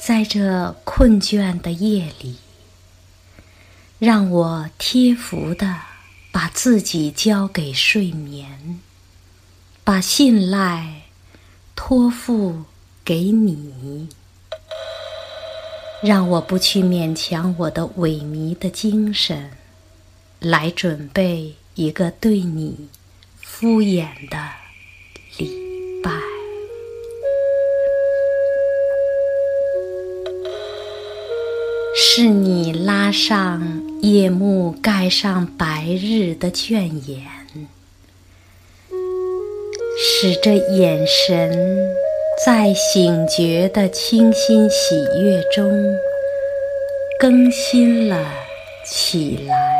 在这困倦的夜里，让我贴服地把自己交给睡眠，把信赖托付给你，让我不去勉强我的萎靡的精神，来准备一个对你敷衍的礼拜。是你拉上夜幕盖上白日的倦眼，使这眼神在醒觉的清新喜悦中更新了起来。